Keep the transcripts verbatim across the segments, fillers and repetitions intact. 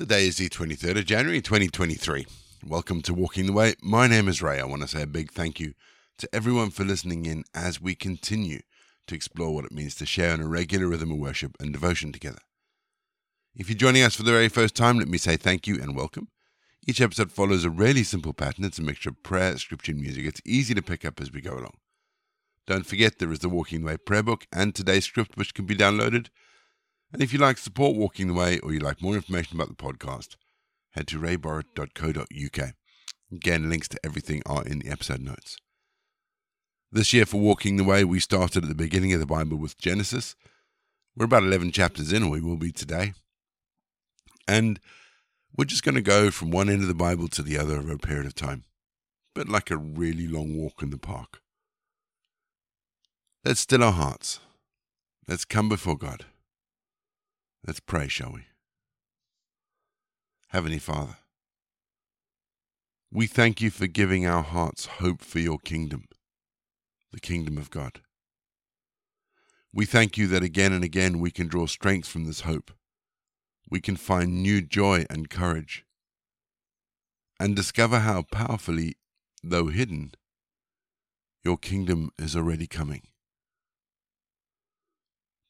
Today is the twenty-third of January, twenty twenty-three. Welcome to Walking the Way. My name is Ray. I want to say a big thank you to everyone for listening in as we continue to explore what it means to share in a regular rhythm of worship and devotion together. If you're joining us for the very first time, let me say thank you and welcome. Each episode follows a really simple pattern. It's a mixture of prayer, scripture, and music. It's easy to pick up as we go along. Don't forget there is the Walking the Way prayer book and today's script, which can be downloaded. And if you like support Walking the Way or you like more information about the podcast, head to ray borrett dot co dot uk. Again, links to everything are in the episode notes. This year for Walking the Way, we started at the beginning of the Bible with Genesis. We're about eleven chapters in, or we will be today. And we're just going to go from one end of the Bible to the other over a period of time, but like a really long walk in the park. Let's still our hearts. Let's come before God. Let's pray, shall we? Heavenly Father, we thank you for giving our hearts hope for your kingdom, the kingdom of God. We thank you that again and again we can draw strength from this hope. We can find new joy and courage and discover how powerfully, though hidden, your kingdom is already coming.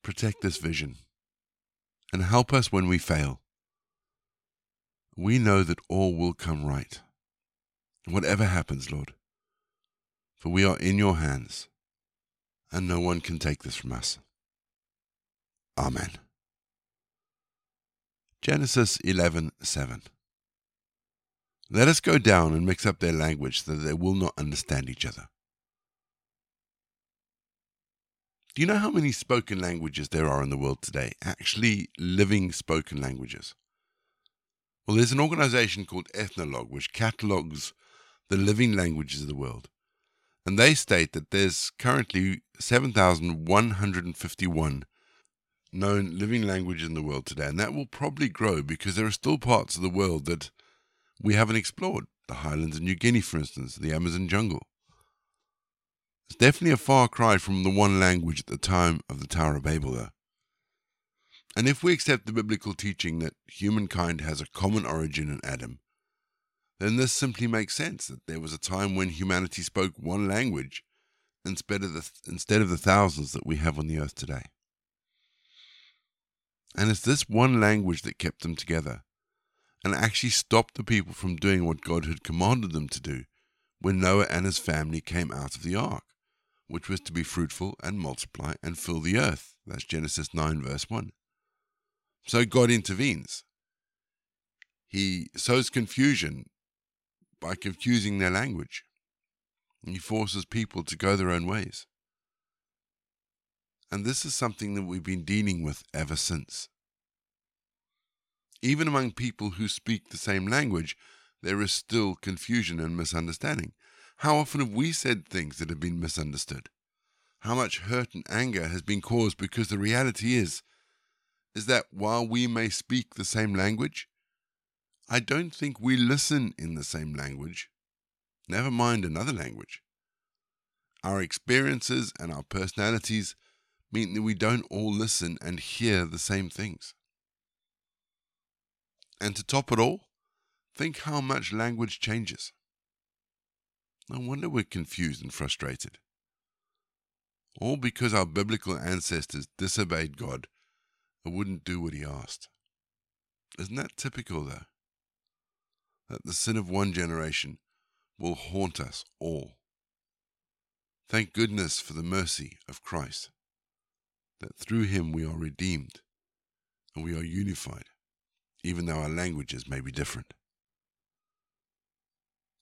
Protect this vision and help us when we fail. We know that all will come right, whatever happens, Lord, for we are in your hands and no one can take this from us. Amen. Genesis eleven seven. Let us go down and mix up their language so that they will not understand each other. Do you know how many spoken languages there are in the world today? Actually, living spoken languages. Well, there's an organization called Ethnologue, which catalogues the living languages of the world. And they state that there's currently seven thousand one hundred fifty-one known living languages in the world today, and that will probably grow because there are still parts of the world that we haven't explored. The highlands of New Guinea, for instance, the Amazon jungle. It's definitely a far cry from the one language at the time of the Tower of Babel, though. And if we accept the biblical teaching that humankind has a common origin in Adam, then this simply makes sense that there was a time when humanity spoke one language instead of the, instead of the thousands that we have on the earth today. And it's this one language that kept them together and actually stopped the people from doing what God had commanded them to do when Noah and his family came out of the ark, which was to be fruitful and multiply and fill the earth. That's Genesis nine verse one. So God intervenes. He sows confusion by confusing their language. He forces people to go their own ways. And this is something that we've been dealing with ever since. Even among people who speak the same language, there is still confusion and misunderstanding. How often have we said things that have been misunderstood? How much hurt and anger has been caused because the reality is, is that while we may speak the same language, I don't think we listen in the same language, never mind another language. Our experiences and our personalities mean that we don't all listen and hear the same things. And to top it all, think how much language changes. No wonder we're confused and frustrated. All because our biblical ancestors disobeyed God and wouldn't do what he asked. Isn't that typical, though? That the sin of one generation will haunt us all. Thank goodness for the mercy of Christ, that through him we are redeemed and we are unified, even though our languages may be different.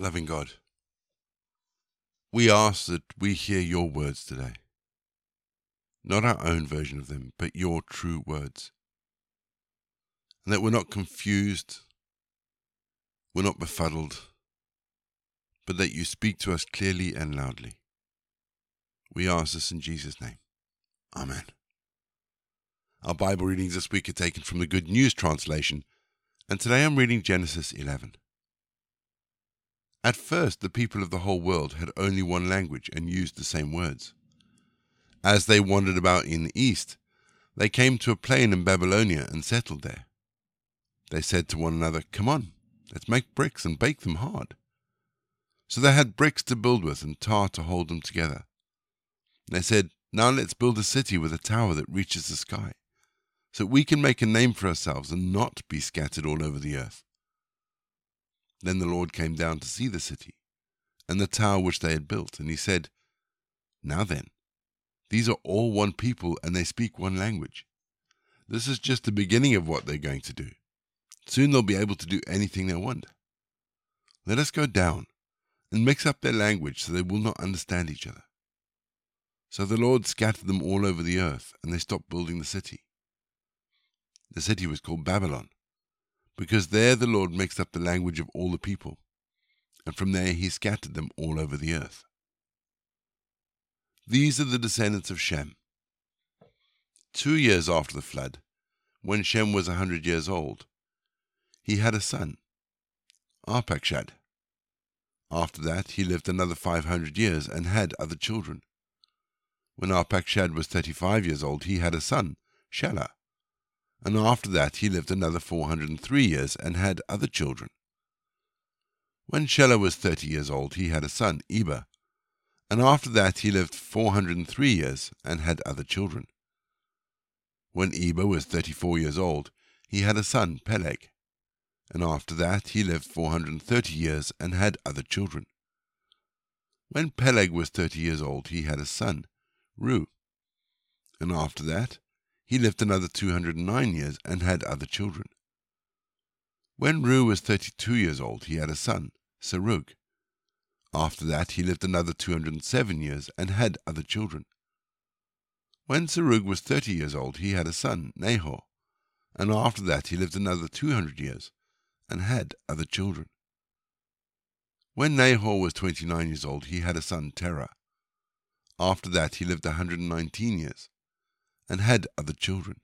Loving God, we ask that we hear your words today. Not our own version of them, but your true words. And that we're not confused, we're not befuddled, but that you speak to us clearly and loudly. We ask this in Jesus' name. Amen. Our Bible readings this week are taken from the Good News translation, and today I'm reading Genesis eleven. At first, the people of the whole world had only one language and used the same words. As they wandered about in the east, they came to a plain in Babylonia and settled there. They said to one another, "Come on, let's make bricks and bake them hard." So they had bricks to build with and tar to hold them together. They said, "Now let's build a city with a tower that reaches the sky, so that we can make a name for ourselves and not be scattered all over the earth." Then the Lord came down to see the city and the tower which they had built, and he said, "Now then, these are all one people and they speak one language. This is just the beginning of what they're going to do. Soon they'll be able to do anything they want. Let us go down and mix up their language so they will not understand each other." So the Lord scattered them all over the earth, and they stopped building the city. The city was called Babylon, because there the Lord mixed up the language of all the people, and from there he scattered them all over the earth. These are the descendants of Shem. Two years after the flood, when Shem was a hundred years old, he had a son, Arpakshad. After that he lived another five hundred years and had other children. When Arpakshad was thirty-five years old, he had a son, Shelah. And after that he lived another four hundred three years and had other children. When Shelah was thirty years old, he had a son, Eber, and after that he lived four hundred three years and had other children. When Eber was thirty-four years old, he had a son, Peleg, and after that he lived four hundred thirty years and had other children. When Peleg was thirty years old, he had a son, Reu, and after that he lived another two hundred nine years and had other children. When Reu was thirty-two years old, he had a son, Sarug. After that he lived another two hundred seven years and had other children. When Sarug was thirty years old, he had a son, Nahor, and after that he lived another two hundred years and had other children. When Nahor was twenty-nine years old, he had a son, Terah. After that he lived one hundred nineteen years and had other children.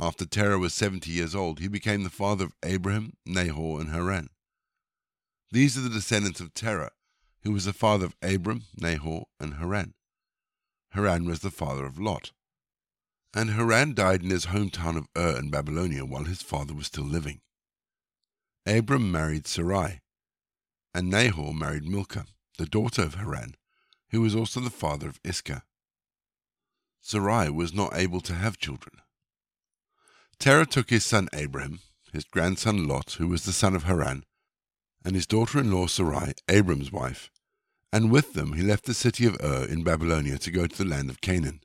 After Terah was seventy years old, he became the father of Abram, Nahor, and Haran. These are the descendants of Terah, who was the father of Abram, Nahor, and Haran. Haran was the father of Lot. And Haran died in his hometown of Ur in Babylonia while his father was still living. Abram married Sarai, and Nahor married Milcah, the daughter of Haran, who was also the father of Iscah. Sarai was not able to have children. Terah took his son Abram, his grandson Lot, who was the son of Haran, and his daughter-in-law Sarai, Abram's wife, and with them he left the city of Ur in Babylonia to go to the land of Canaan.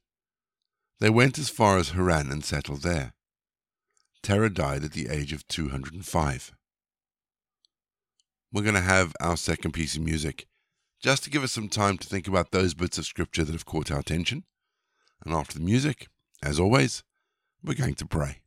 They went as far as Haran and settled there. Terah died at the age of two hundred five. We're going to have our second piece of music, just to give us some time to think about those bits of scripture that have caught our attention. And after the music, as always, we're going to pray.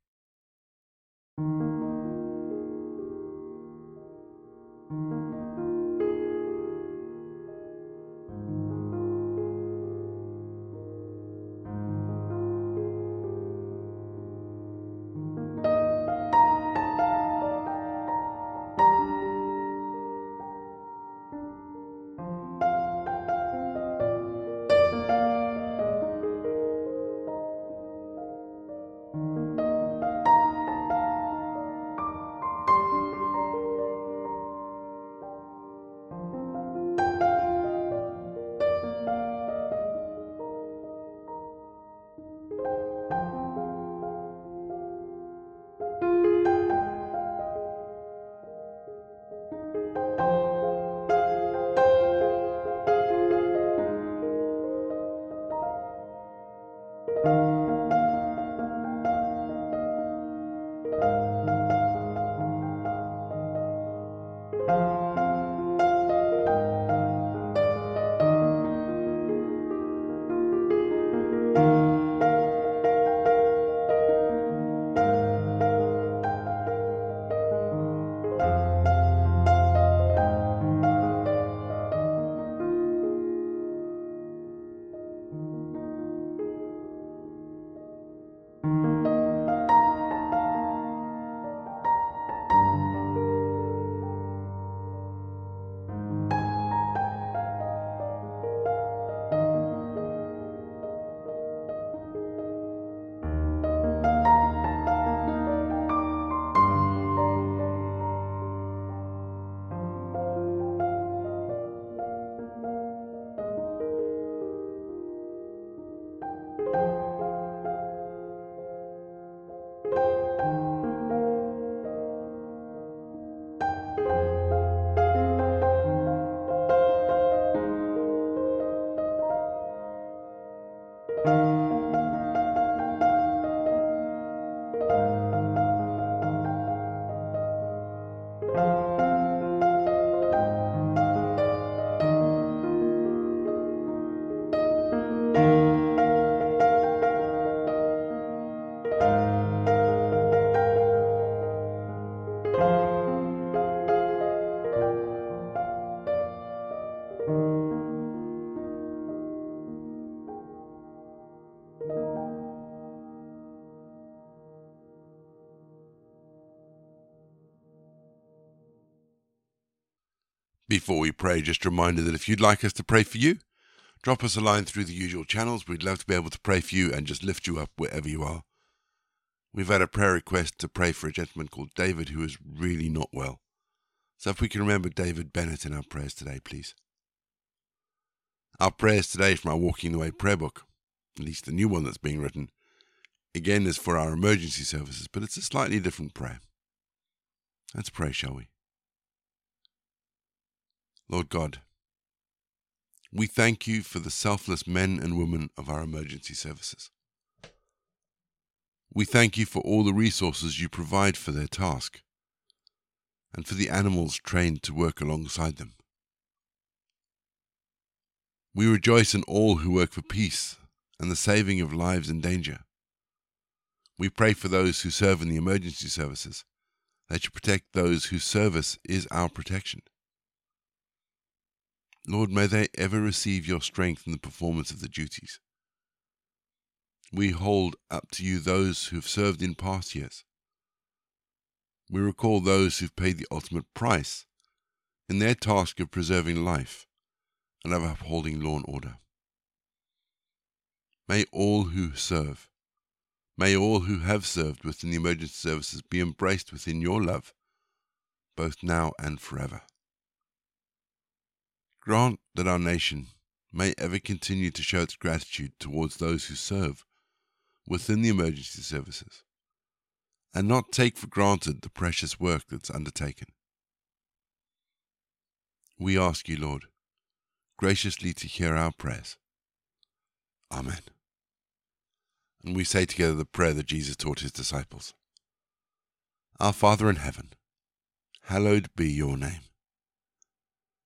Before we pray, just a reminder that if you'd like us to pray for you, drop us a line through the usual channels. We'd love to be able to pray for you and just lift you up wherever you are. We've had a prayer request to pray for a gentleman called David who is really not well. So if we can remember David Bennett in our prayers today, please. Our prayers today from our Walking the Way prayer book, at least the new one that's being written, again is for our emergency services, but it's a slightly different prayer. Let's pray, shall we? Lord God, we thank you for the selfless men and women of our emergency services. We thank you for all the resources you provide for their task and for the animals trained to work alongside them. We rejoice in all who work for peace and the saving of lives in danger. We pray for those who serve in the emergency services, that you protect those whose service is our protection. Lord, may they ever receive your strength in the performance of the duties. We hold up to you those who have served in past years. We recall those who've paid the ultimate price in their task of preserving life and of upholding law and order. May all who serve, may all who have served within the emergency services be embraced within your love, both now and forever. Grant that our nation may ever continue to show its gratitude towards those who serve within the emergency services, and not take for granted the precious work that's undertaken. We ask you, Lord, graciously to hear our prayers. Amen. And we say together the prayer that Jesus taught his disciples. Our Father in heaven, hallowed be your name.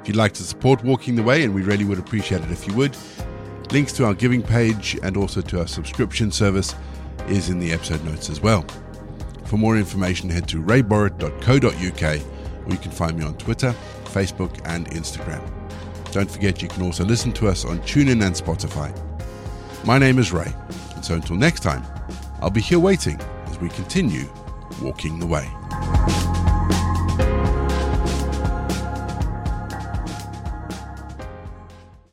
If you'd like to support Walking the Way, and we really would appreciate it if you would, links to our giving page and also to our subscription service is in the episode notes as well. For more information, head to ray borrett dot co dot uk, or you can find me on Twitter, Facebook, and Instagram. Don't forget, you can also listen to us on TuneIn and Spotify. My name is Ray, and so until next time, I'll be here waiting as we continue Walking the Way.